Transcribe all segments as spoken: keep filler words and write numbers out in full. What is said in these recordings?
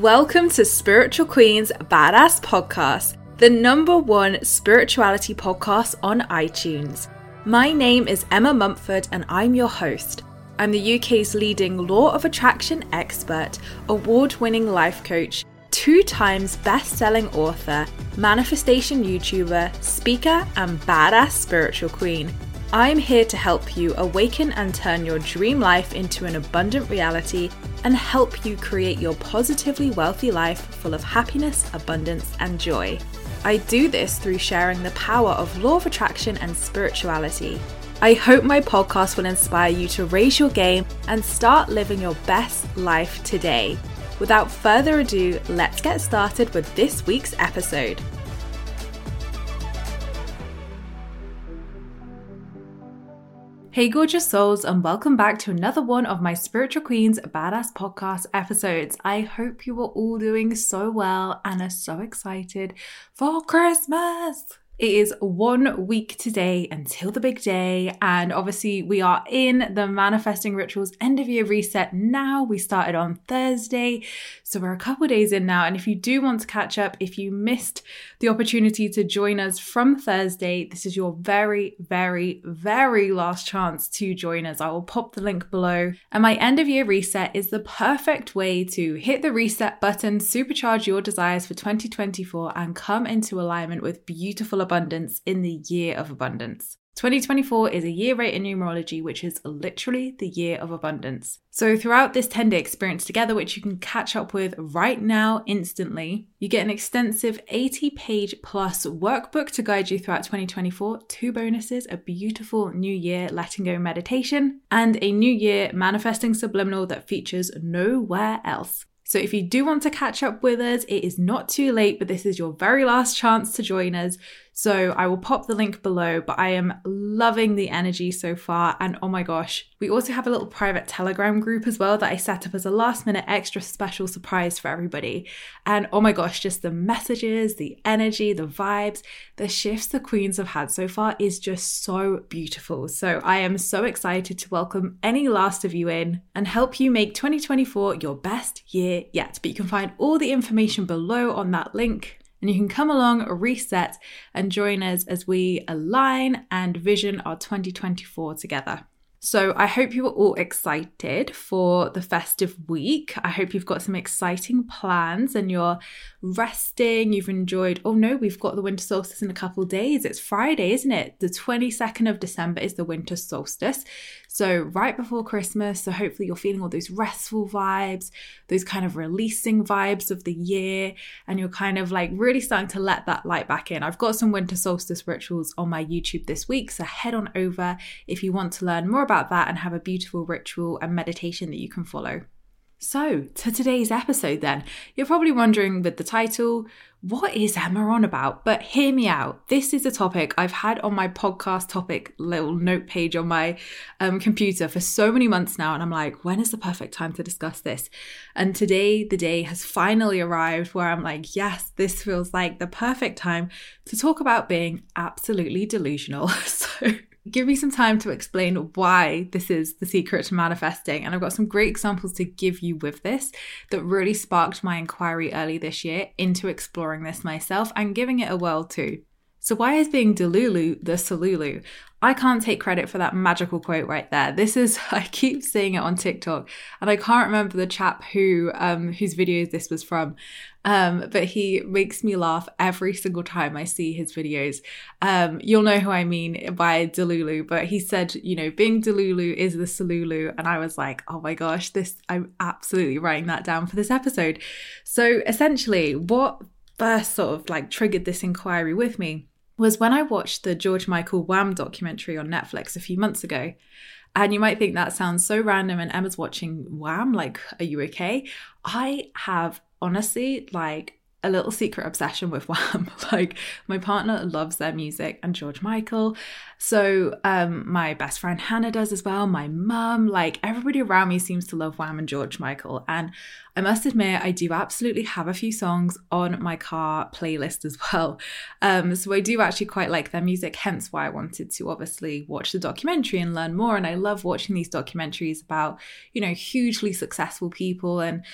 Welcome to Spiritual Queen's Badass Podcast, the number one spirituality podcast on iTunes. My name is Emma Mumford and I'm your host. I'm the U K's leading Law of Attraction expert, award-winning life coach, two times best-selling author, manifestation YouTuber, speaker, and badass spiritual queen. I'm here to help you awaken and turn your dream life into an abundant reality and help you create your positively wealthy life full of happiness, abundance, and joy. I do this through sharing the power of law of attraction and spirituality. I hope my podcast will inspire you to raise your game and start living your best life today. Without further ado, let's get started with this week's episode. Hey gorgeous souls, and welcome back to another one of my Spiritual Queen's Badass Podcast episodes. I hope you are all doing so well and are so excited for Christmas. It is one week today until the big day, and obviously we are in the Manifesting Rituals end of year reset now. We started on Thursday, so we're a couple days in now, and if you do want to catch up, if you missed the opportunity to join us from Thursday, this is your very, very, very last chance to join us. I will pop the link below. And my end of year reset is the perfect way to hit the reset button, supercharge your desires for twenty twenty-four, and come into alignment with beautiful abundance in the year of abundance. twenty twenty-four is a year rate in numerology, which is literally the year of abundance. So throughout this ten-day experience together, which you can catch up with right now instantly, you get an extensive eighty-page plus workbook to guide you throughout twenty twenty-four, two bonuses, a beautiful New Year letting go meditation, and a New Year manifesting subliminal that features nowhere else. So if you do want to catch up with us, it is not too late, but this is your very last chance to join us. So I will pop the link below, but I am loving the energy so far. And oh my gosh, we also have a little private Telegram group as well that I set up as a last minute extra special surprise for everybody. And oh my gosh, just the messages, the energy, the vibes, the shifts the queens have had so far is just so beautiful. So I am so excited to welcome any last of you in and help you make twenty twenty-four your best year yet. But you can find all the information below on that link. And you can come along, reset, and join us as we align and vision our twenty twenty-four together. So I hope you are all excited for the festive week. I hope you've got some exciting plans and you're resting, you've enjoyed. Oh no, we've got the winter solstice in a couple of days. It's Friday, isn't it? The twenty-second of December is the winter solstice. So right before Christmas, so hopefully you're feeling all those restful vibes, those kind of releasing vibes of the year, and you're kind of like really starting to let that light back in. I've got some winter solstice rituals on my YouTube this week, so head on over if you want to learn more about that and have a beautiful ritual and meditation that you can follow. So to today's episode then, you're probably wondering with the title, what is Emma on about? But hear me out. This is a topic I've had on my podcast topic little note page on my um, computer for so many months now. And I'm like, when is the perfect time to discuss this? And today, the day has finally arrived where I'm like, yes, this feels like the perfect time to talk about being absolutely delusional. So give me some time to explain why this is the secret to manifesting. And I've got some great examples to give you with this that really sparked my inquiry early this year into exploring this myself and giving it a whirl too. So why is being Delulu the Salulu? I can't take credit for that magical quote right there. This is, I keep seeing it on TikTok, and I can't remember the chap who um, whose videos this was from, um, but he makes me laugh every single time I see his videos. Um, you'll know who I mean by Delulu, but he said, you know, being Delulu is the Salulu, and I was like, oh my gosh, this, I'm absolutely writing that down for this episode. So essentially, what first sort of like triggered this inquiry with me was when I watched the George Michael Wham documentary on Netflix a few months ago. And you might think that sounds so random and Emma's watching Wham, like, are you okay? I have honestly like a little secret obsession with Wham. Like, my partner loves their music and George Michael. So um, my best friend Hannah does as well. My mum, like everybody around me seems to love Wham and George Michael. And I must admit, I do absolutely have a few songs on my car playlist as well. Um, so I do actually quite like their music, hence why I wanted to obviously watch the documentary and learn more. And I love watching these documentaries about, you know, hugely successful people and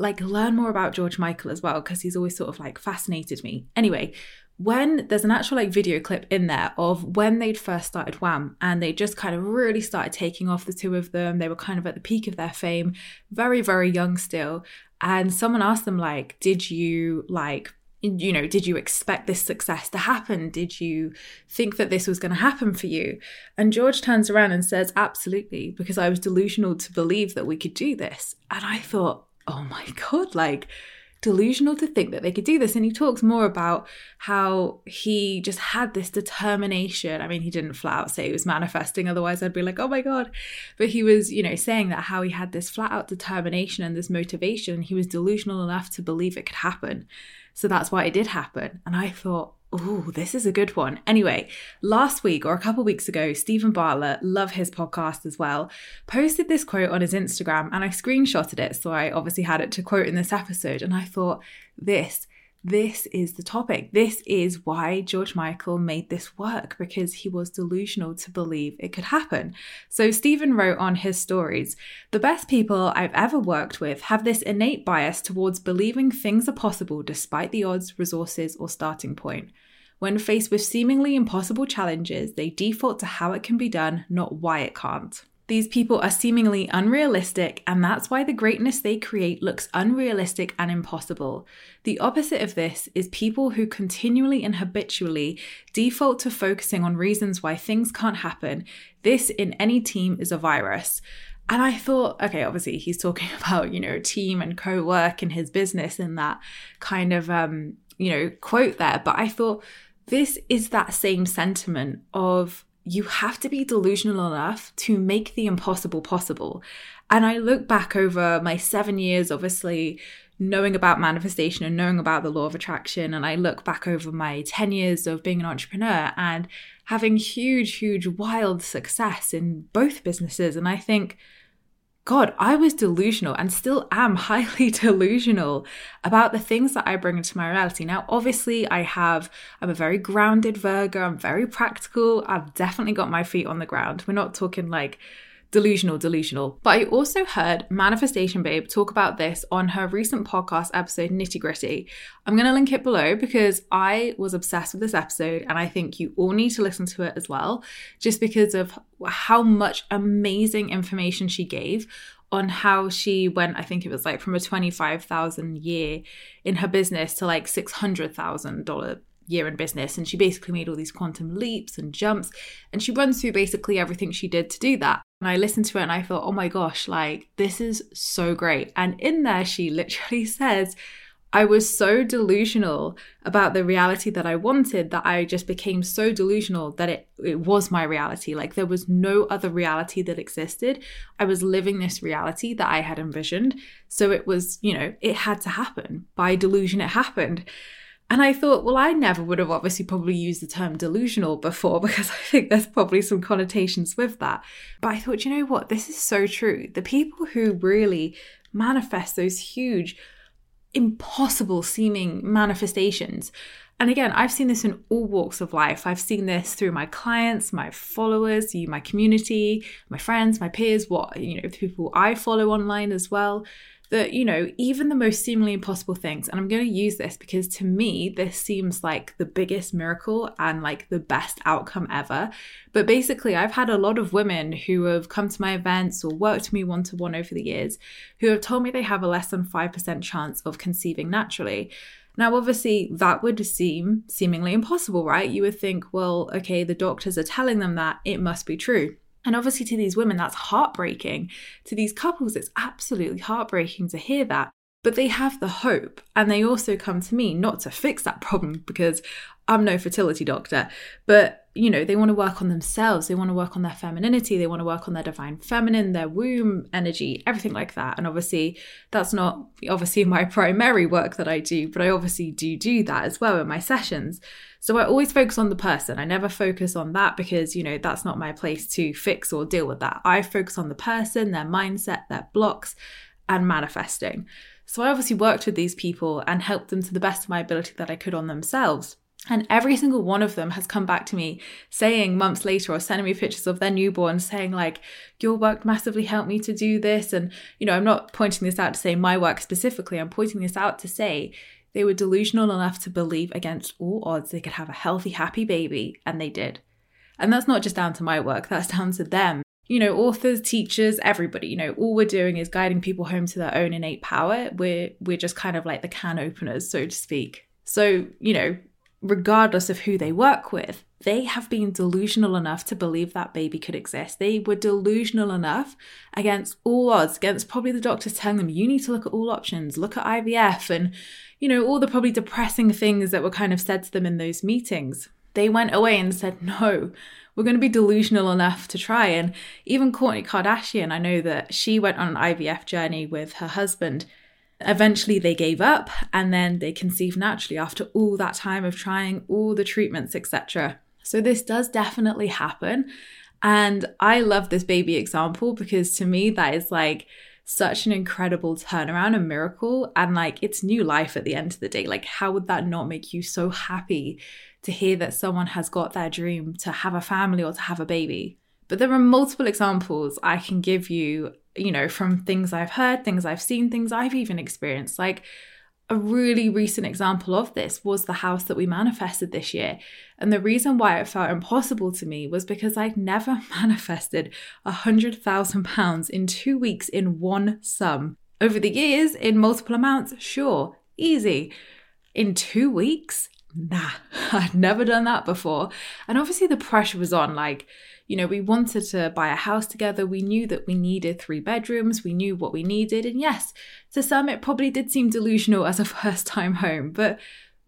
like learn more about George Michael as well, because he's always sort of like fascinated me. Anyway, when there's an actual like video clip in there of when they'd first started Wham and they just kind of really started taking off, the two of them, they were kind of at the peak of their fame, very, very young still. And someone asked them like, did you like, you know, did you expect this success to happen? Did you think that this was going to happen for you? And George turns around and says, absolutely, because I was delusional to believe that we could do this. And I thought, oh my God, like delusional to think that they could do this. And he talks more about how he just had this determination. I mean, he didn't flat out say he was manifesting, otherwise I'd be like, oh my God. But he was, you know, saying that how he had this flat out determination and this motivation. He was delusional enough to believe it could happen. So that's why it did happen. And I thought, oh, this is a good one. Anyway, last week or a couple of weeks ago, Stephen Bartlett, love his podcast as well, posted this quote on his Instagram and I screenshotted it. So I obviously had it to quote in this episode. And I thought, this, this is the topic. This is why George Michael made this work, because he was delusional to believe it could happen. So Stephen wrote on his stories, the best people I've ever worked with have this innate bias towards believing things are possible despite the odds, resources, or starting point. When faced with seemingly impossible challenges, they default to how it can be done, not why it can't. These people are seemingly unrealistic, and that's why the greatness they create looks unrealistic and impossible. The opposite of this is people who continually and habitually default to focusing on reasons why things can't happen. This in any team is a virus. And I thought, okay, obviously he's talking about, you know, team and co-work and his business and that kind of, um, you know, quote there. But I thought, this is that same sentiment of you have to be delusional enough to make the impossible possible. And I look back over my seven years, obviously, knowing about manifestation and knowing about the law of attraction. And I look back over my ten years of being an entrepreneur and having huge, huge, wild success in both businesses. And I think, God, I was delusional and still am highly delusional about the things that I bring into my reality. Now, obviously I have, I'm a very grounded Virgo. I'm very practical. I've definitely got my feet on the ground. We're not talking like delusional, delusional. But I also heard Manifestation Babe talk about this on her recent podcast episode, Nitty Gritty. I'm going to link it below because I was obsessed with this episode and I think you all need to listen to it as well, just because of how much amazing information she gave on how she went, I think it was like from a twenty-five thousand a year in her business to like six hundred thousand dollars year in business. And she basically made all these quantum leaps and jumps, and she runs through basically everything she did to do that. And I listened to it and I thought, oh my gosh, like this is so great. And in there she literally says, I was so delusional about the reality that I wanted that I just became so delusional that it, it was my reality. Like there was no other reality that existed. I was living this reality that I had envisioned. So it was, you know, it had to happen. By delusion it happened. And I thought, well, I never would have obviously probably used the term delusional before, because I think there's probably some connotations with that. But I thought, you know what? This is so true. The people who really manifest those huge, impossible seeming manifestations And again, I've seen this in all walks of life. I've seen this through my clients, my followers, you, my community, my friends, my peers, what, you know, the people I follow online as well, that, you know, even the most seemingly impossible things. And I'm going to use this because to me, this seems like the biggest miracle and like the best outcome ever. But basically, I've had a lot of women who have come to my events or worked with me one-to-one over the years who have told me they have a less than five percent chance of conceiving naturally. Now, obviously, that would seem seemingly impossible, right? You would think, well, okay, the doctors are telling them that, it must be true. And obviously to these women, that's heartbreaking. To these couples, it's absolutely heartbreaking to hear that. But they have the hope, and they also come to me not to fix that problem because I'm no fertility doctor, but you know, they want to work on themselves. They want to work on their femininity. They want to work on their divine feminine, their womb energy, everything like that. And obviously that's not obviously my primary work that I do, but I obviously do do that as well in my sessions. So I always focus on the person. I never focus on that because, you know, that's not my place to fix or deal with that. I focus on the person, their mindset, their blocks, and manifesting. So I obviously worked with these people and helped them to the best of my ability that I could on themselves. And every single one of them has come back to me saying months later or sending me pictures of their newborn saying like, your work massively helped me to do this. And, you know, I'm not pointing this out to say my work specifically. I'm pointing this out to say they were delusional enough to believe against all odds they could have a healthy, happy baby. And they did. And that's not just down to my work. That's down to them. You know, authors, teachers, everybody, you know, all we're doing is guiding people home to their own innate power. We're, we're just kind of like the can openers, so to speak. So, you know, regardless of who they work with, they have been delusional enough to believe that baby could exist. They were delusional enough against all odds, against probably the doctors telling them, you need to look at all options, look at I V F and, you know, all the probably depressing things that were kind of said to them in those meetings. They went away and said, no, we're going to be delusional enough to try. And even Kourtney Kardashian, I know that she went on an I V F journey with her husband. Eventually they gave up and then they conceived naturally after all that time of trying all the treatments, et cetera. So this does definitely happen. And I love this baby example because to me that is like such an incredible turnaround and miracle. And like it's new life at the end of the day. Like how would that not make you so happy to hear that someone has got their dream to have a family or to have a baby? But there are multiple examples I can give you, you know, from things I've heard, things I've seen, things I've even experienced. Like a really recent example of this was the house that we manifested this year. And the reason why it felt impossible to me was because I'd never manifested one hundred thousand pounds in two weeks in one sum. Over the years, in multiple amounts, sure, easy. In two weeks? Nah, I'd never done that before. And obviously the pressure was on, like, you know, we wanted to buy a house together. We knew that we needed three bedrooms. We knew what we needed. And yes, to some, it probably did seem delusional as a first time home, but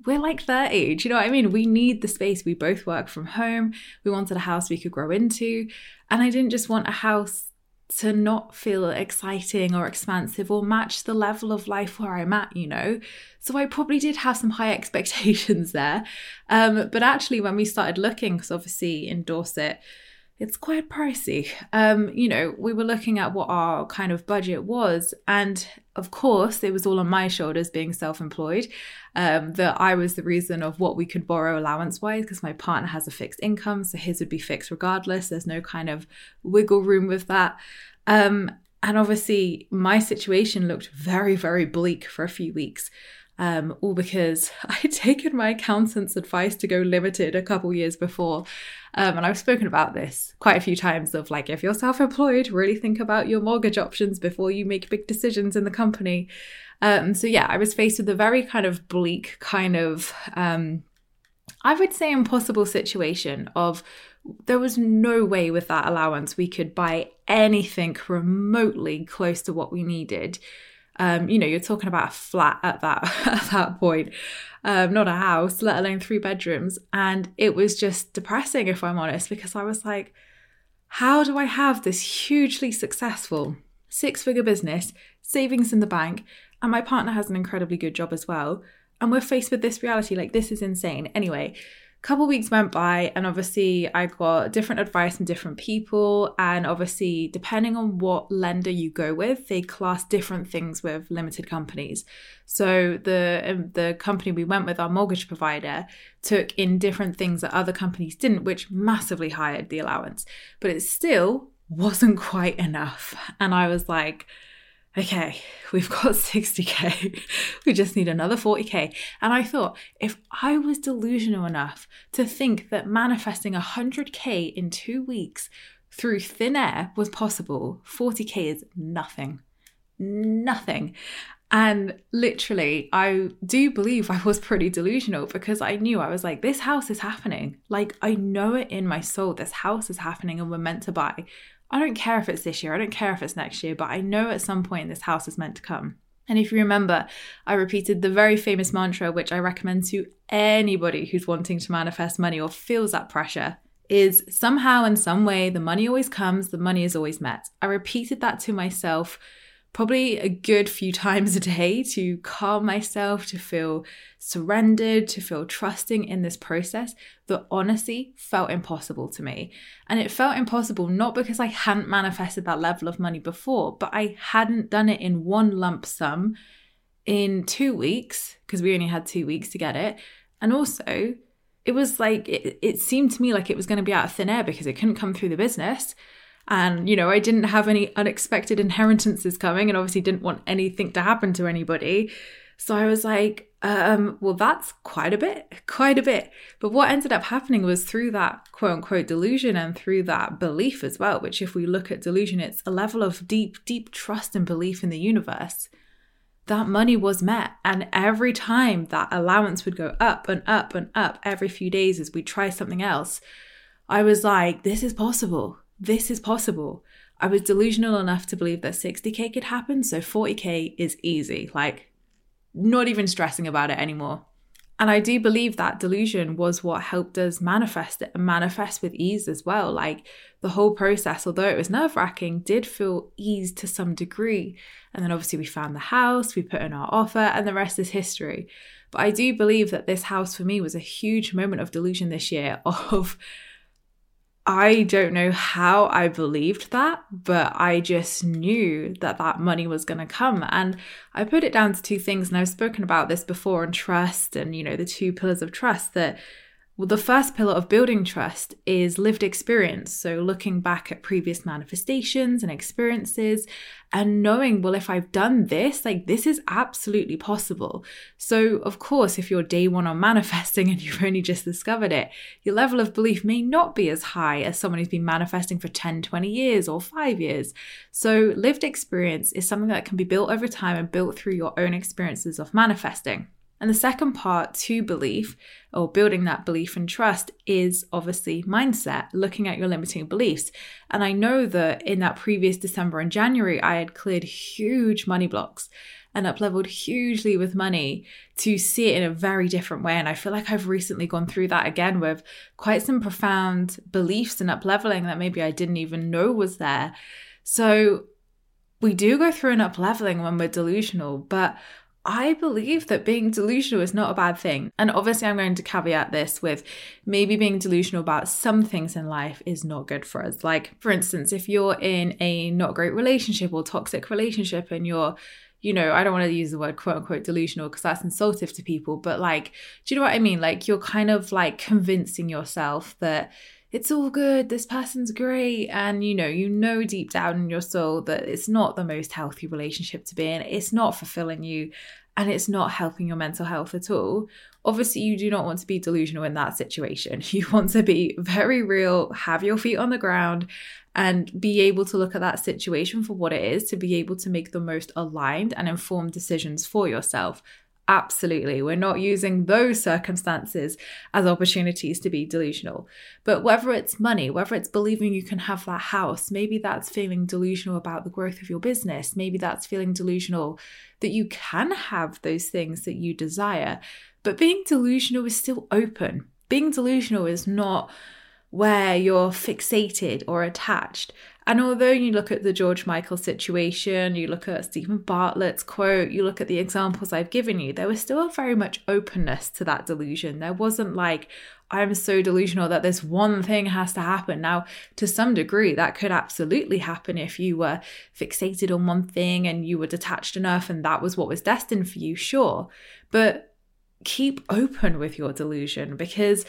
we're like their age. You know what I mean? We need the space. We both work from home. We wanted a house we could grow into. And I didn't just want a house to not feel exciting or expansive or match the level of life where I'm at, you know. So I probably did have some high expectations there. Um, but actually when we started looking, because obviously in Dorset, it's quite pricey. Um, you know, we were looking at what our kind of budget was. And of course, it was all on my shoulders being self-employed, um, that I was the reason of what we could borrow allowance-wise because my partner has a fixed income. So his would be fixed regardless. There's no kind of wiggle room with that. Um, and obviously, my situation looked very, very bleak for a few weeks. Um, all because I'd taken my accountant's advice to go limited a couple years before. Um, and I've spoken about this quite a few times of like, if you're self-employed, really think about your mortgage options before you make big decisions in the company. Um, so yeah, I was faced with a very kind of bleak kind of, um, I would say impossible situation of there was no way with that allowance we could buy anything remotely close to what we needed. Um, you know, you're talking about a flat at that at that point, um, not a house, let alone three bedrooms. And it was just depressing, if I'm honest, because I was like, how do I have this hugely successful six-figure business, savings in the bank, and my partner has an incredibly good job as well, and we're faced with this reality, like this is insane. Anyway, couple weeks went by, and obviously I got different advice from different people, and obviously depending on what lender you go with, they class different things with limited companies. So the the company we went with, our mortgage provider, took in different things that other companies didn't, which massively high the allowance, but it still wasn't quite enough. And I was like, okay, we've got sixty K. We just need another forty K. And I thought, if I was delusional enough to think that manifesting one hundred K in two weeks through thin air was possible, forty K is nothing, nothing. And literally, I do believe I was pretty delusional, because I knew, I was like, this house is happening. Like, I know it in my soul, this house is happening and we're meant to buy. I don't care if it's this year, I don't care if it's next year, but I know at some point this house is meant to come. And if you remember, I repeated the very famous mantra, which I recommend to anybody who's wanting to manifest money or feels that pressure, is somehow in some way, the money always comes, the money is always met. I repeated that to myself probably a good few times a day to calm myself, to feel surrendered, to feel trusting in this process that honestly felt impossible to me. And it felt impossible not because I hadn't manifested that level of money before, but I hadn't done it in one lump sum in two weeks, because we only had two weeks to get it. And also, it was like, it, it seemed to me like it was going to be out of thin air because it couldn't come through the business. And, you know, I didn't have any unexpected inheritances coming, and obviously didn't want anything to happen to anybody. So I was like, um, well, that's quite a bit, quite a bit. But what ended up happening was through that quote unquote delusion and through that belief as well, which if we look at delusion, it's a level of deep, deep trust and belief in the universe, that money was met. And every time that allowance would go up and up and up every few days as we try something else, I was like, this is possible. This is possible. I was delusional enough to believe that sixty K could happen, so forty K is easy, like not even stressing about it anymore. And I do believe that delusion was what helped us manifest it and manifest with ease as well. Like the whole process, although it was nerve-wracking, did feel eased to some degree. And then obviously we found the house, we put in our offer, and the rest is history. But I do believe that this house for me was a huge moment of delusion this year of I don't know how I believed that, but I just knew that that money was going to come. And I put it down to two things, and I've spoken about this before on trust and, you know, the two pillars of trust, that well, the first pillar of building trust is lived experience. So looking back at previous manifestations and experiences and knowing, well, if I've done this, like this is absolutely possible. So of course, if you're day one on manifesting and you've only just discovered it, your level of belief may not be as high as someone who's been manifesting for ten, twenty years or five years. So lived experience is something that can be built over time and built through your own experiences of manifesting. And the second part to belief, or building that belief and trust, is obviously mindset, looking at your limiting beliefs. And I know that in that previous December and January, I had cleared huge money blocks and up-leveled hugely with money to see it in a very different way. And I feel like I've recently gone through that again with quite some profound beliefs and up-leveling that maybe I didn't even know was there. So we do go through an up-leveling when we're delusional, but I believe that being delusional is not a bad thing. And obviously I'm going to caveat this with maybe being delusional about some things in life is not good for us. Like, for instance, if you're in a not great relationship or toxic relationship and you're, you know, I don't want to use the word quote unquote delusional because that's insultive to people, but like, do you know what I mean? Like you're kind of like convincing yourself that it's all good, this person's great, and you know, you know deep down in your soul that it's not the most healthy relationship to be in, it's not fulfilling you, and it's not helping your mental health at all. Obviously, you do not want to be delusional in that situation. You want to be very real, have your feet on the ground, and be able to look at that situation for what it is, to be able to make the most aligned and informed decisions for yourself. Absolutely. We're not using those circumstances as opportunities to be delusional. But whether it's money, whether it's believing you can have that house, maybe that's feeling delusional about the growth of your business. Maybe that's feeling delusional that you can have those things that you desire. But being delusional is still open. Being delusional is not where you're fixated or attached. And although you look at the George Michael situation, you look at Stephen Bartlett's quote, you look at the examples I've given you, there was still very much openness to that delusion. There wasn't like, I'm so delusional that this one thing has to happen. Now, to some degree, that could absolutely happen if you were fixated on one thing and you were detached enough and that was what was destined for you, sure. But keep open with your delusion, because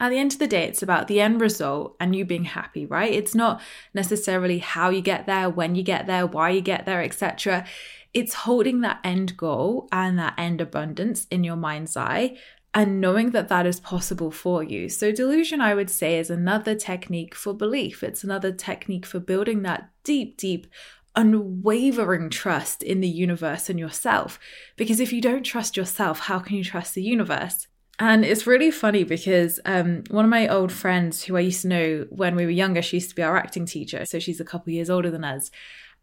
at the end of the day, it's about the end result and you being happy, right? It's not necessarily how you get there, when you get there, why you get there, et cetera. It's holding that end goal and that end abundance in your mind's eye and knowing that that is possible for you. So delusion, I would say, is another technique for belief. It's another technique for building that deep, deep, unwavering trust in the universe and yourself. Because if you don't trust yourself, how can you trust the universe? And it's really funny because um, one of my old friends who I used to know when we were younger, she used to be our acting teacher. So she's a couple years older than us.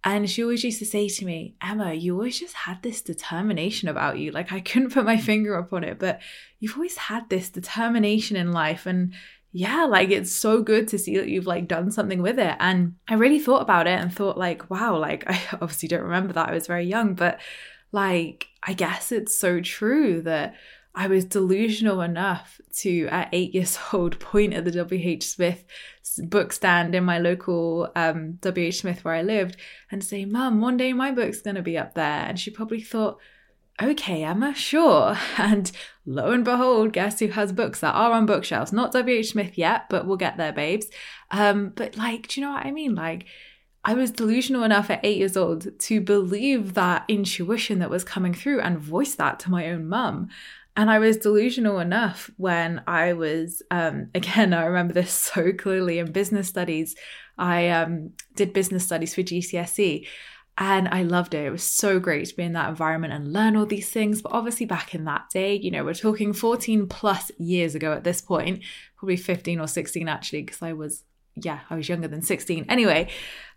And she always used to say to me, Emma, you always just had this determination about you. Like, I couldn't put my finger upon it, but you've always had this determination in life. And yeah, like, it's so good to see that you've like done something with it. And I really thought about it and thought like, wow, like I obviously don't remember that. I was very young, but like, I guess it's so true that I was delusional enough to, at eight years old, point at the W H Smith book stand in my local um, W H Smith where I lived and say, Mum, one day my book's going to be up there. And she probably thought, okay, Emma, sure. And lo and behold, guess who has books that are on bookshelves? Not W H Smith yet, but we'll get there, babes. Um, but like, do you know what I mean? Like, I was delusional enough at eight years old to believe that intuition that was coming through and voice that to my own mum. And I was delusional enough when I was, um, again, I remember this so clearly in business studies. I um, did business studies for G C S E and I loved it. It was so great to be in that environment and learn all these things. But obviously back in that day, you know, we're talking fourteen plus years ago at this point, probably fifteen or sixteen actually, because I was, yeah, I was younger than sixteen. Anyway,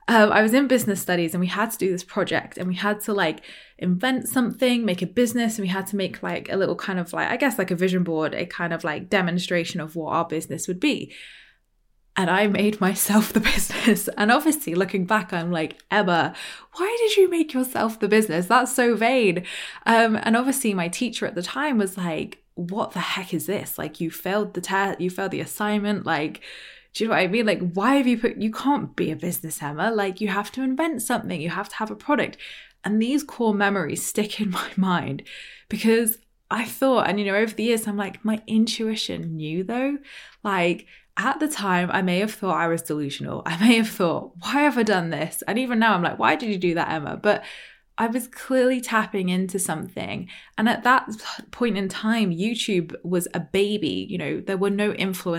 Um, I was in business studies and we had to do this project and we had to like invent something, make a business, and we had to make like a little kind of like, I guess like a vision board, a kind of like demonstration of what our business would be. And I made myself the business. And obviously looking back, I'm like, Emma, why did you make yourself the business? That's so vain. Um, and obviously my teacher at the time was like, what the heck is this? Like, you failed the test, you failed the assignment, like, do you know what I mean? Like, why have you put, you can't be a business, Emma. Like, you have to invent something. You have to have a product. And these core memories stick in my mind because I thought, and you know, over the years, I'm like, my intuition knew though. Like, at the time, I may have thought I was delusional. I may have thought, why have I done this? And even now I'm like, why did you do that, Emma? But I was clearly tapping into something. And at that point in time, YouTube was a baby. You know, there were no influencers.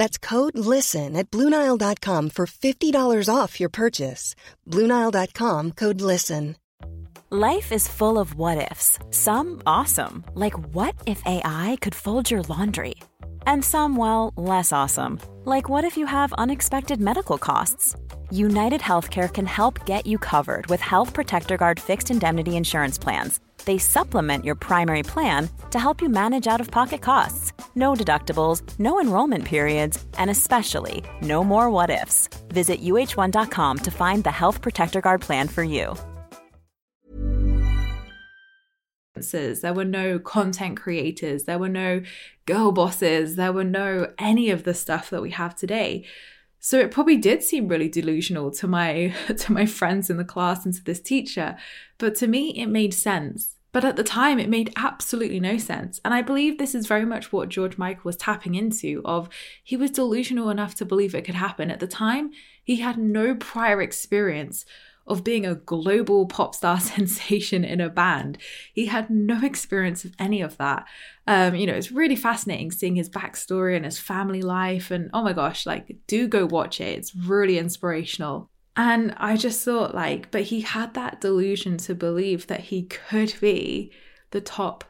That's code LISTEN at Blue Nile dot com for fifty dollars off your purchase. Blue Nile dot com, code LISTEN. Life is full of what-ifs. Some awesome, like what if A I could fold your laundry? And some, well, less awesome, like what if you have unexpected medical costs? UnitedHealthcare can help get you covered with Health Protector Guard fixed indemnity insurance plans. They supplement your primary plan to help you manage out-of-pocket costs. No deductibles, no enrollment periods, and especially no more what-ifs. Visit U H one dot com to find the Health Protector Guard plan for you. There were no content creators. There were no girl bosses. There were no any of the stuff that we have today. So it probably did seem really delusional to my to my friends in the class and to this teacher. But to me, it made sense. But at the time, it made absolutely no sense. And I believe this is very much what George Michael was tapping into, of he was delusional enough to believe it could happen. At the time, he had no prior experience of being a global pop star sensation in a band. He had no experience of any of that. Um, you know, it's really fascinating seeing his backstory and his family life. And oh my gosh, like, do go watch it. It's really inspirational. And I just thought, like, but he had that delusion to believe that he could be the top,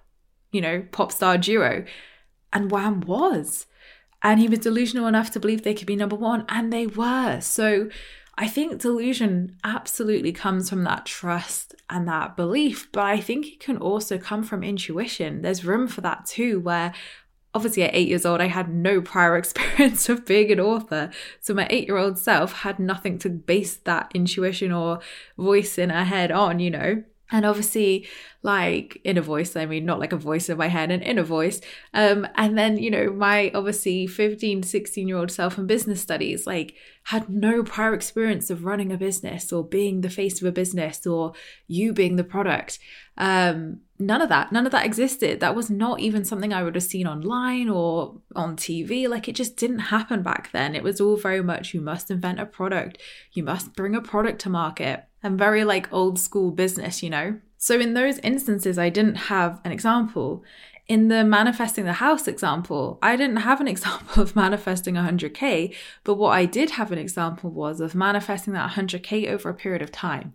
you know, pop star duo. And Wham was. And he was delusional enough to believe they could be number one. And they were. So I think delusion absolutely comes from that trust and that belief, but I think it can also come from intuition. There's room for that too, where obviously at eight years old, I had no prior experience of being an author. So my eight-year-old self had nothing to base that intuition or voice in her head on, you know. And obviously, like, inner voice, I mean, not like a voice in my head, an inner voice. Um, and then, you know, my obviously fifteen, sixteen-year-old self in business studies, like, had no prior experience of running a business or being the face of a business or you being the product. Um, none of that, none of that existed. That was not even something I would have seen online or on T V. Like, it just didn't happen back then. It was all very much, you must invent a product. You must bring a product to market. And very like old school business, you know? So in those instances, I didn't have an example. In the manifesting the house example, I didn't have an example of manifesting one hundred K, but what I did have an example was of manifesting that one hundred K over a period of time.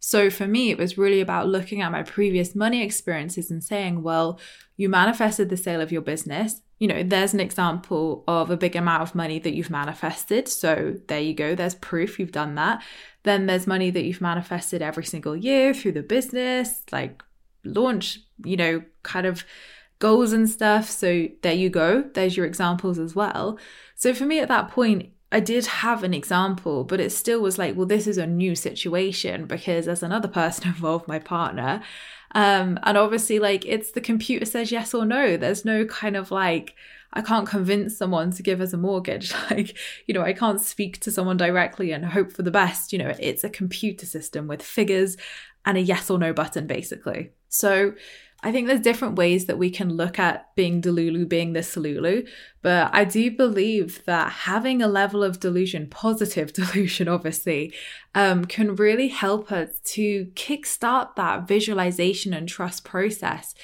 So for me, it was really about looking at my previous money experiences and saying, well, you manifested the sale of your business. You know, there's an example of a big amount of money that you've manifested. So there you go. There's proof you've done that. Then there's money that you've manifested every single year through the business, like launch, you know, kind of goals and stuff. So there you go. There's your examples as well. So for me at that point, I did have an example, but it still was like, well, this is a new situation because there's another person involved, my partner. Um, and obviously, like, it's the computer says yes or no. There's no kind of like, I can't convince someone to give us a mortgage. Like, you know, I can't speak to someone directly and hope for the best. You know, it's a computer system with figures and a yes or no button, basically. So I think there's different ways that we can look at being delulu, being this Salulu, but I do believe that having a level of delusion, positive delusion, obviously, um, can really help us to kickstart that visualization and trust process.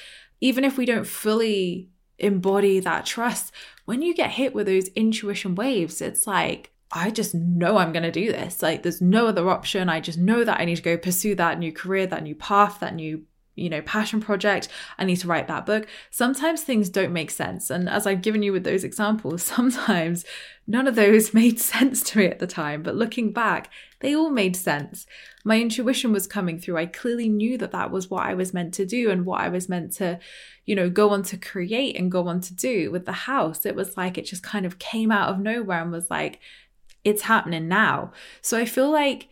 Even if we don't fully embody that trust, when you get hit with those intuition waves, it's like, I just know I'm going to do this. Like, there's no other option. I just know that I need to go pursue that new career, that new path, that new you know, passion project. I need to write that book. Sometimes things don't make sense. And as I've given you with those examples, sometimes none of those made sense to me at the time. But looking back, they all made sense. My intuition was coming through. I clearly knew that that was what I was meant to do and what I was meant to, you know, go on to create and go on to do with the house. It was like, it just kind of came out of nowhere and was like, it's happening now. So I feel like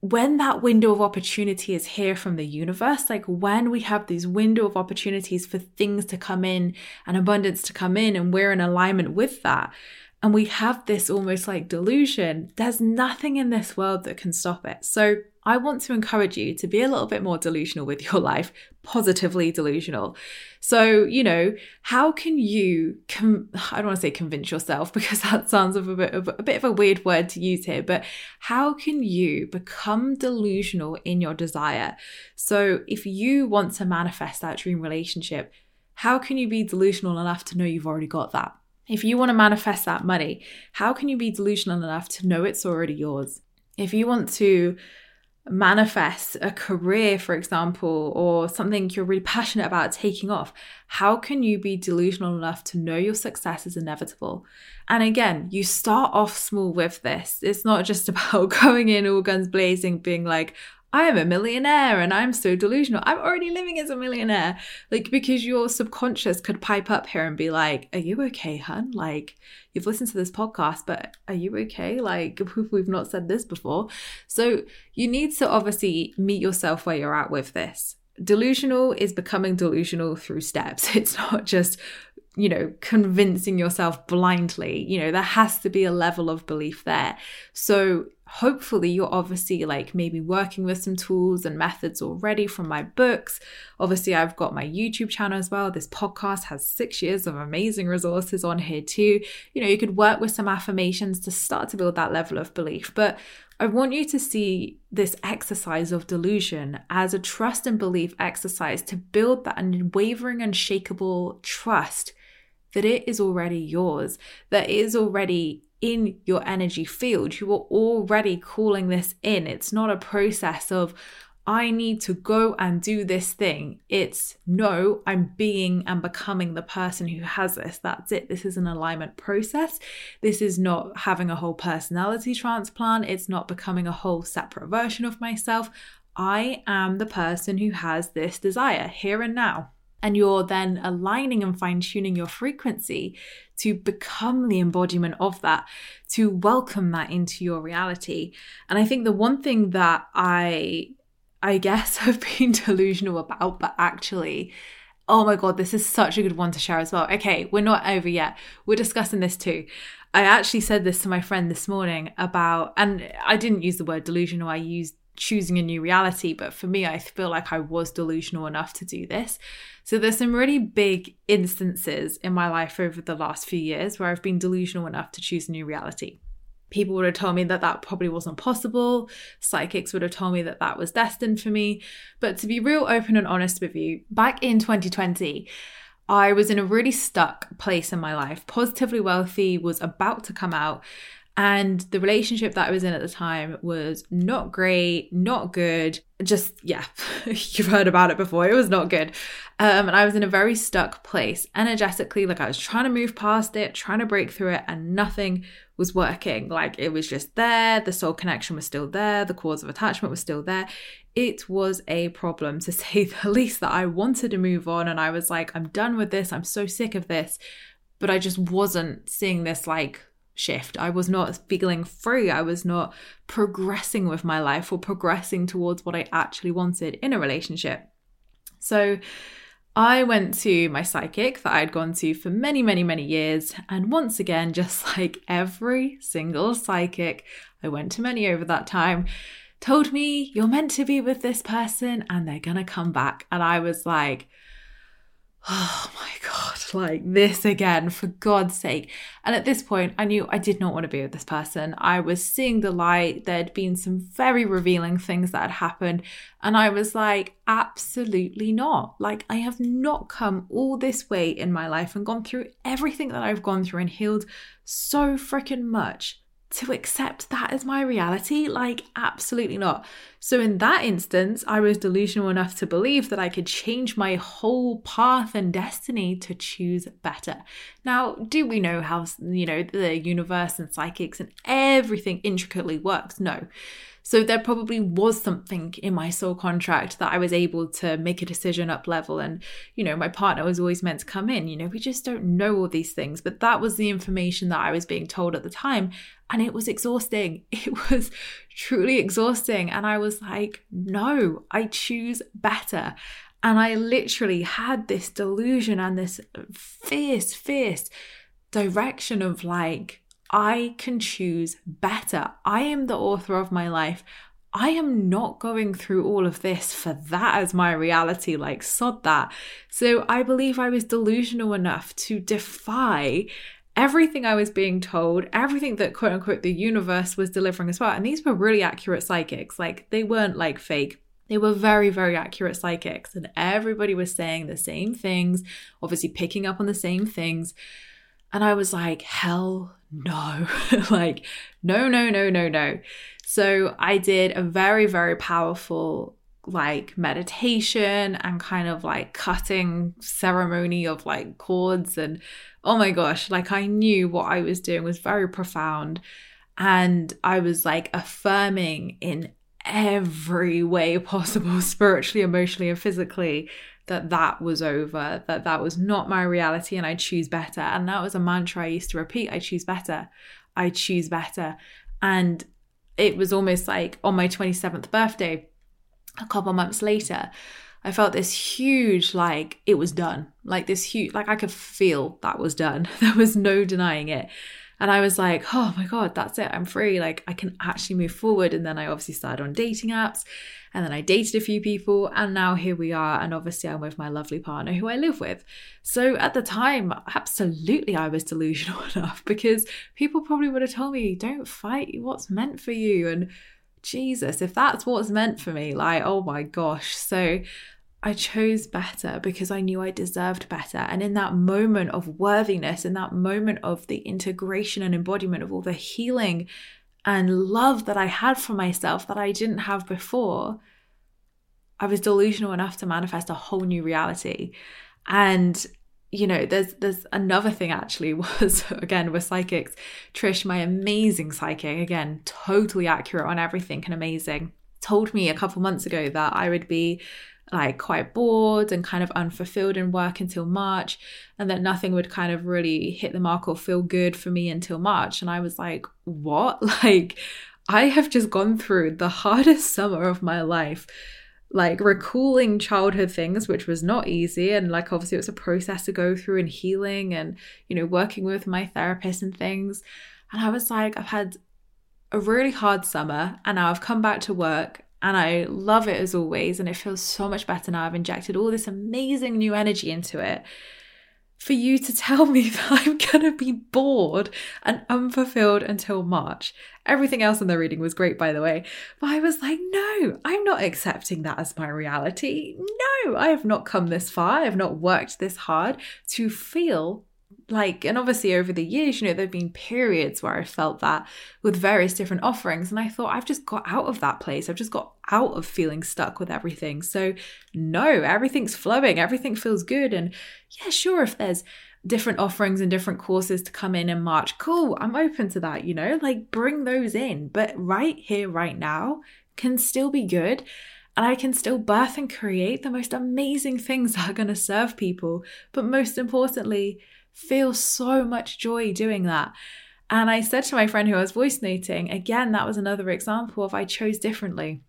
when that window of opportunity is here from the universe, like when we have these window of opportunities for things to come in and abundance to come in, and we're in alignment with that, and we have this almost like delusion, there's nothing in this world that can stop it. So I want to encourage you to be a little bit more delusional with your life, positively delusional. So, you know, how can you, com- I don't want to say convince yourself because that sounds of a bit of a bit of a weird word to use here, but how can you become delusional in your desire? So if you want to manifest that dream relationship, how can you be delusional enough to know you've already got that? If you want to manifest that money, how can you be delusional enough to know it's already yours? If you want to manifest a career, for example, or something you're really passionate about taking off, how can you be delusional enough to know your success is inevitable? And again, you start off small with this. It's not just about going in all guns blazing, being like, I am a millionaire and I'm so delusional. I'm already living as a millionaire. Like, because your subconscious could pipe up here and be like, are you okay, hun? Like, you've listened to this podcast, but are you okay? Like, we've not said this before. So you need to obviously meet yourself where you're at with this. Delusional is becoming delusional through steps. It's not just, you know, convincing yourself blindly. You know, there has to be a level of belief there. So hopefully you're obviously like maybe working with some tools and methods already from my books. Obviously I've got my YouTube channel as well. This podcast has six years of amazing resources on here too. You know, you could work with some affirmations to start to build that level of belief. But I want you to see this exercise of delusion as a trust and belief exercise to build that unwavering, unshakable trust that it is already yours, that it is already in your energy field. You are already calling this in. It's not a process of, I need to go and do this thing. It's, no, I'm being and becoming the person who has this. That's it. This is an alignment process. This is not having a whole personality transplant. It's not becoming a whole separate version of myself. I am the person who has this desire here and now. And you're then aligning and fine-tuning your frequency to become the embodiment of that, to welcome that into your reality. And I think the one thing that I, I guess have been delusional about, but actually, oh my God, this is such a good one to share as well. Okay, we're not over yet. We're discussing this too. I actually said this to my friend this morning about, and I didn't use the word delusional, I used choosing a new reality, but for me, I feel like I was delusional enough to do this. So there's some really big instances in my life over the last few years where I've been delusional enough to choose a new reality. People would have told me that that probably wasn't possible. Psychics would have told me that that was destined for me. But to be real open and honest with you, back in twenty twenty, I was in a really stuck place in my life. Positively Wealthy was about to come out. And the relationship that I was in at the time was not great, not good. Just, yeah, you've heard about it before. It was not good. Um, and I was in a very stuck place energetically. Like, I was trying to move past it, trying to break through it, and nothing was working. Like, it was just there. The soul connection was still there. The cause of attachment was still there. It was a problem, to say the least, that I wanted to move on. And I was like, I'm done with this. I'm so sick of this. But I just wasn't seeing this, like, shift. I was not feeling free. I was not progressing with my life or progressing towards what I actually wanted in a relationship. So I went to my psychic that I'd gone to for many, many, many years. And once again, just like every single psychic, I went to many over that time, told me, you're meant to be with this person and they're going to come back. And I was like, oh my God, like this again, for God's sake. And at this point, I knew I did not want to be with this person. I was seeing the light. There'd been some very revealing things that had happened. And I was like, absolutely not. Like, I have not come all this way in my life and gone through everything that I've gone through and healed so freaking much to accept that as my reality. Like, absolutely not. So in that instance, I was delusional enough to believe that I could change my whole path and destiny to choose better. Now, do we know how, you know, the universe and psychics and everything intricately works? No. So there probably was something in my soul contract that I was able to make a decision up level. And, you know, my partner was always meant to come in. You know, we just don't know all these things. But that was the information that I was being told at the time. And it was exhausting. It was truly exhausting. And I was like, no, I choose better. And I literally had this delusion and this fierce, fierce direction of like, I can choose better. I am the author of my life. I am not going through all of this for that as my reality, like sod that. So I believe I was delusional enough to defy everything I was being told, everything that quote unquote the universe was delivering as well. And these were really accurate psychics. Like, they weren't like fake. They were very, very accurate psychics. And everybody was saying the same things, obviously picking up on the same things. And I was like, hell no, like, no, no, no, no, no. So I did a very, very powerful like meditation and kind of like cutting ceremony of like cords. And oh my gosh, like I knew what I was doing was very profound. And I was like affirming in every way possible, spiritually, emotionally, and physically, that that was over, that that was not my reality and I choose better. And that was a mantra I used to repeat, I choose better, I choose better. And it was almost like on my twenty-seventh birthday, a couple months later, I felt this huge, like it was done, like this huge, like I could feel that was done. There was no denying it. And I was like, oh my God, that's it. I'm free. Like I can actually move forward. And then I obviously started on dating apps, and then I dated a few people, and now here we are. And obviously I'm with my lovely partner who I live with. So at the time, absolutely I was delusional enough, because people probably would have told me, don't fight what's meant for you. And Jesus, if that's what's meant for me, like, oh my gosh. So I chose better because I knew I deserved better. And in that moment of worthiness, in that moment of the integration and embodiment of all the healing and love that I had for myself that I didn't have before, I was delusional enough to manifest a whole new reality. And, you know, there's there's another thing actually was, again, with psychics, Trish, my amazing psychic, again, totally accurate on everything and amazing, told me a couple months ago that I would be like quite bored and kind of unfulfilled in work until March, and that nothing would kind of really hit the mark or feel good for me until March. And I was like, what? Like, I have just gone through the hardest summer of my life, like recalling childhood things, which was not easy. And like, obviously it was a process to go through and healing and, you know, working with my therapist and things. And I was like, I've had a really hard summer, and now I've come back to work, and I love it as always. And it feels so much better now. I've injected all this amazing new energy into it. For you to tell me that I'm going to be bored and unfulfilled until March. Everything else in the reading was great, by the way. But I was like, no, I'm not accepting that as my reality. No, I have not come this far. I have not worked this hard to feel like, and obviously over the years, you know, there've been periods where I felt that with various different offerings. And I thought, I've just got out of that place. I've just got out of feeling stuck with everything. So no, everything's flowing. Everything feels good. And yeah, sure, if there's different offerings and different courses to come in in March, cool, I'm open to that, you know, like bring those in. But right here, right now can still be good. And I can still birth and create the most amazing things that are going to serve people. But most importantly, feel so much joy doing that. And I said to my friend who I was voice noting, again, that was another example of I chose differently.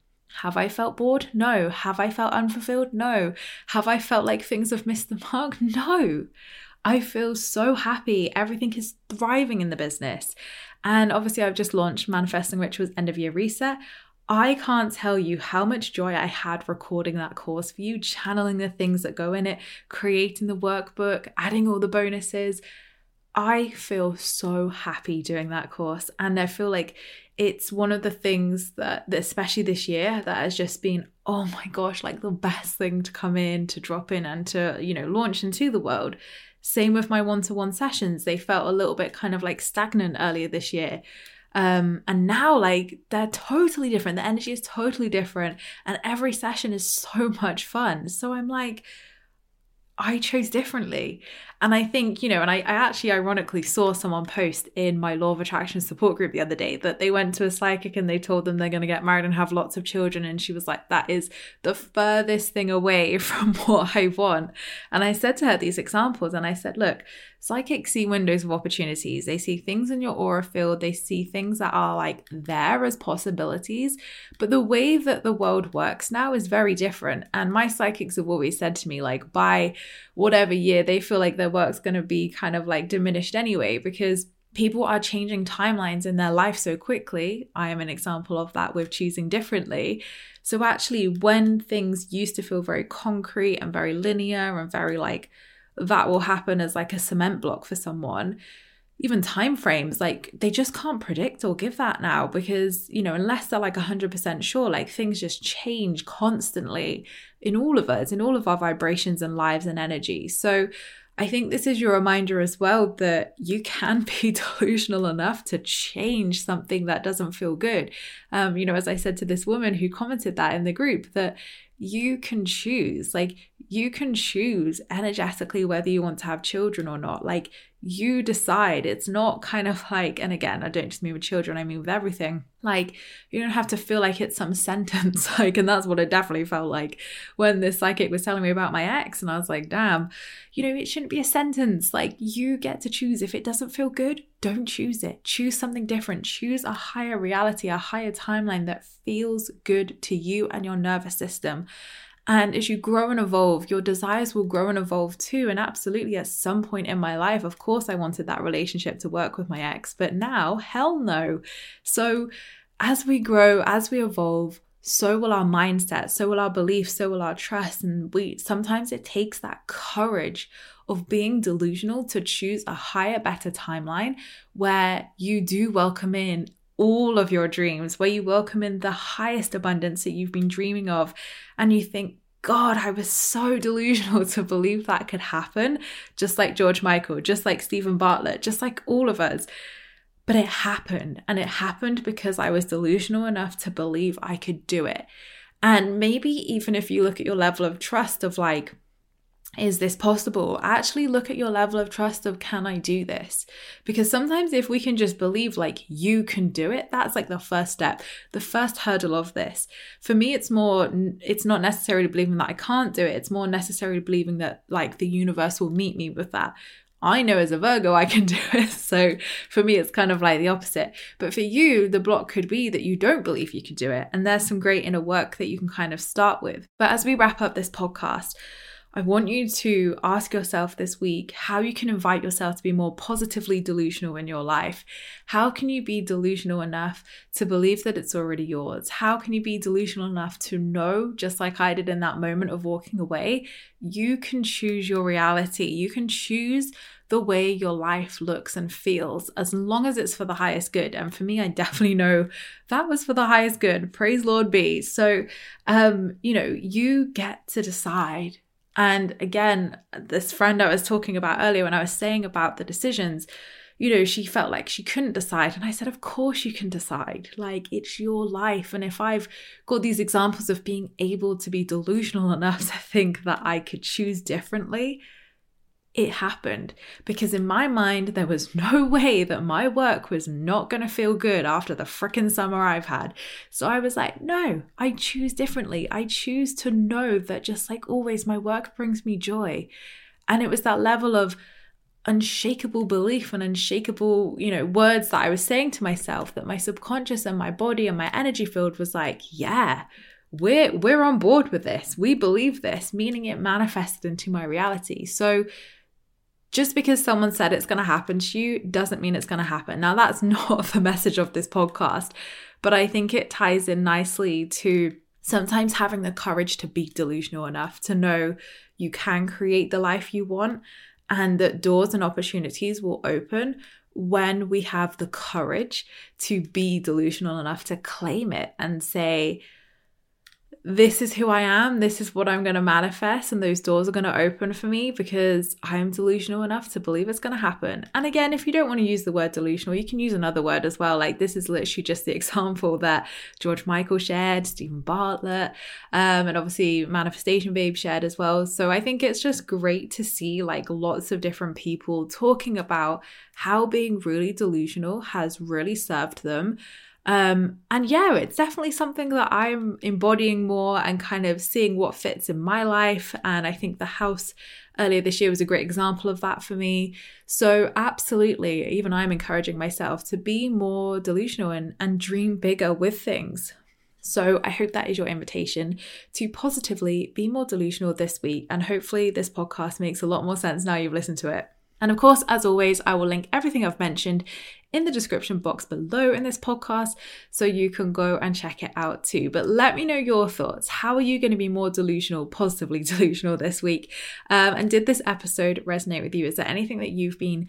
Have I felt bored? No. Have I felt unfulfilled? No. Have I felt like things have missed the mark? No. I feel so happy. Everything is thriving in the business. And obviously I've just launched Manifesting Rituals End of Year Reset. I can't tell you how much joy I had recording that course for you, channeling the things that go in it, creating the workbook, adding all the bonuses. I feel so happy doing that course. And I feel like it's one of the things that, that especially this year, that has just been, oh my gosh, like the best thing to come in, to drop in and to, you know, launch into the world. Same with my one-to-one sessions. They felt a little bit kind of like stagnant earlier this year. Um, and now like they're totally different. The energy is totally different. And every session is so much fun. So I'm like, I chose differently. And I think, you know, and I, I actually ironically saw someone post in my Law of Attraction support group the other day that they went to a psychic and they told them they're going to get married and have lots of children. And she was like, that is the furthest thing away from what I want. And I said to her these examples and I said, look, psychics see windows of opportunities. They see things in your aura field. They see things that are like there as possibilities. But the way that the world works now is very different. And my psychics have always said to me, like, by whatever year, they feel like their work's going to be kind of like diminished anyway, because people are changing timelines in their life so quickly. I am an example of that with choosing differently. So actually, when things used to feel very concrete and very linear and very like, that will happen as like a cement block for someone, even timeframes, like they just can't predict or give that now, because, you know, unless they're like one hundred percent sure, like things just change constantly in all of us, in all of our vibrations and lives and energy. So I think this is your reminder as well that you can be delusional enough to change something that doesn't feel good. Um, you know, as I said to this woman who commented that in the group, that you can choose, like you can choose energetically whether you want to have children or not. Like you decide. It's not kind of like, and again, I don't just mean with children, I mean with everything. Like you don't have to feel like it's some sentence. Like, and that's what it definitely felt like when this psychic was telling me about my ex, and I was like, damn, you know, it shouldn't be a sentence. Like you get to choose. If it doesn't feel good, don't choose it. Choose something different. Choose a higher reality, a higher timeline that feels good to you and your nervous system. And as you grow and evolve, your desires will grow and evolve too. And absolutely, at some point in my life, of course, I wanted that relationship to work with my ex, but now, hell no. So as we grow, as we evolve, so will our mindset, so will our beliefs, so will our trust. And we sometimes it takes that courage of being delusional to choose a higher, better timeline where you do welcome in all of your dreams, where you welcome in the highest abundance that you've been dreaming of, and you think, God, I was so delusional to believe that could happen, just like George Michael, just like Stephen Bartlett, just like all of us. But it happened, and it happened because I was delusional enough to believe I could do it. And maybe even if you look at your level of trust of like, is this possible? Actually look at your level of trust of, can I do this? Because sometimes if we can just believe like you can do it, that's like the first step, the first hurdle of this. For me, it's more, it's not necessarily believing that I can't do it. It's more necessarily believing that like the universe will meet me with that. I know as a Virgo, I can do it. So for me, it's kind of like the opposite. But for you, the block could be that you don't believe you could do it. And there's some great inner work that you can kind of start with. But as we wrap up this podcast, I want you to ask yourself this week how you can invite yourself to be more positively delusional in your life. How can you be delusional enough to believe that it's already yours? How can you be delusional enough to know, just like I did in that moment of walking away, you can choose your reality. You can choose the way your life looks and feels, as long as it's for the highest good. And for me, I definitely know that was for the highest good. Praise Lord be. So, um, you know, you get to decide. And again, this friend I was talking about earlier when I was saying about the decisions, you know, she felt like she couldn't decide. And I said, of course you can decide. Like, it's your life. And if I've got these examples of being able to be delusional enough to think that I could choose differently, it happened. Because in my mind, there was no way that my work was not going to feel good after the frickin' summer I've had. So I was like, no, I choose differently. I choose to know that just like always, my work brings me joy. And it was that level of unshakable belief and unshakable, you know, words that I was saying to myself that my subconscious and my body and my energy field was like, yeah, we're, we're on board with this. We believe this, meaning it manifested into my reality. So just because someone said it's going to happen to you doesn't mean it's going to happen. Now, that's not the message of this podcast, but I think it ties in nicely to sometimes having the courage to be delusional enough to know you can create the life you want and that doors and opportunities will open when we have the courage to be delusional enough to claim it and say, this is who I am. This is what I'm going to manifest. And those doors are going to open for me because I'm delusional enough to believe it's going to happen. And again, if you don't want to use the word delusional, you can use another word as well. Like this is literally just the example that George Michael shared, Stephen Bartlett, um, and obviously Manifestation Babe shared as well. So I think it's just great to see like lots of different people talking about how being really delusional has really served them. Um, and yeah, it's definitely something that I'm embodying more and kind of seeing what fits in my life. And I think the house earlier this year was a great example of that for me. So absolutely, even I'm encouraging myself to be more delusional and, and dream bigger with things. So I hope that is your invitation to positively be more delusional this week. And hopefully this podcast makes a lot more sense now you've listened to it. And of course, as always, I will link everything I've mentioned in the description box below in this podcast, so you can go and check it out too. But let me know your thoughts. How are you going to be more delusional, positively delusional this week? Um, and did this episode resonate with you? Is there anything that you've been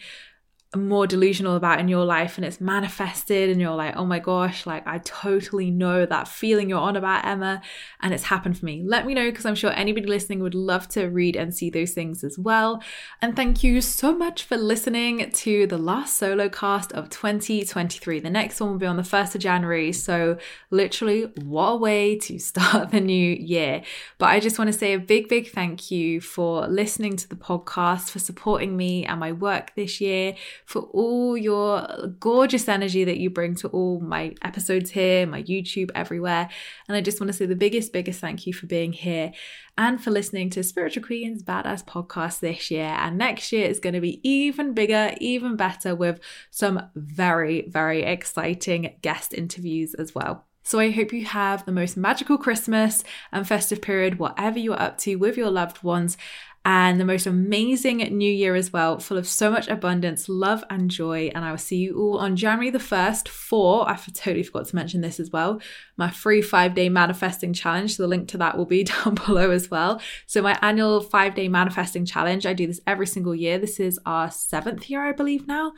more delusional about in your life and it's manifested and you're like, oh my gosh, like I totally know that feeling you're on about, Emma, and it's happened for me. Let me know, because I'm sure anybody listening would love to read and see those things as well. And thank you so much for listening to the last solo cast of twenty twenty-three. The next one will be on the first of January, so literally what a way to start the new year. But I just want to say a big big thank you for listening to the podcast, for supporting me and my work this year, for all your gorgeous energy that you bring to all my episodes here, my YouTube, everywhere. And I just want to say the biggest, biggest thank you for being here and for listening to Spiritual Queen's Badass Podcast this year. And next year is going to be even bigger, even better, with some very, very exciting guest interviews as well. So I hope you have the most magical Christmas and festive period, whatever you're up to with your loved ones, and the most amazing new year as well, full of so much abundance, love and joy. And I will see you all on January the first for, I totally forgot to mention this as well, my free five-day manifesting challenge. So the link to that will be down below as well. So my annual five-day manifesting challenge, I do this every single year. This is our seventh year, I believe now.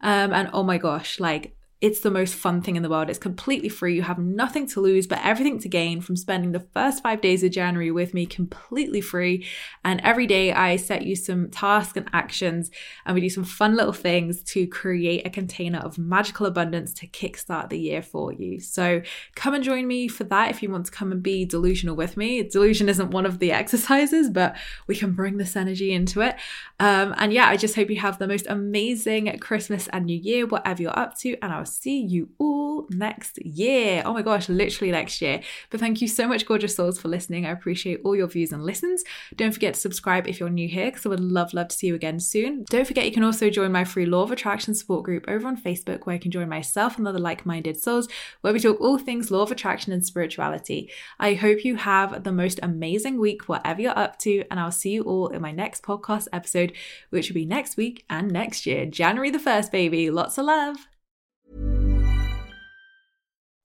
Um, and oh my gosh, like, it's the most fun thing in the world. It's completely free. You have nothing to lose, but everything to gain from spending the first five days of January with me, completely free. And every day I set you some tasks and actions, and we do some fun little things to create a container of magical abundance to kickstart the year for you. So come and join me for that if you want to come and be delusional with me. Delusion isn't one of the exercises, but we can bring this energy into it. Um, and yeah, I just hope you have the most amazing Christmas and New Year, whatever you're up to. And I'll see you all next year. Oh my gosh, literally next year. But thank you so much, gorgeous souls, for listening. I appreciate all your views and listens. Don't forget to subscribe if you're new here, because I would love, love to see you again soon. Don't forget you can also join my free Law of Attraction support group over on Facebook, where you can join myself and other like-minded souls, where we talk all things Law of Attraction and spirituality. I hope you have the most amazing week, whatever you're up to, and I'll see you all in my next podcast episode, which will be next week and next year. January the first, baby. Lots of love.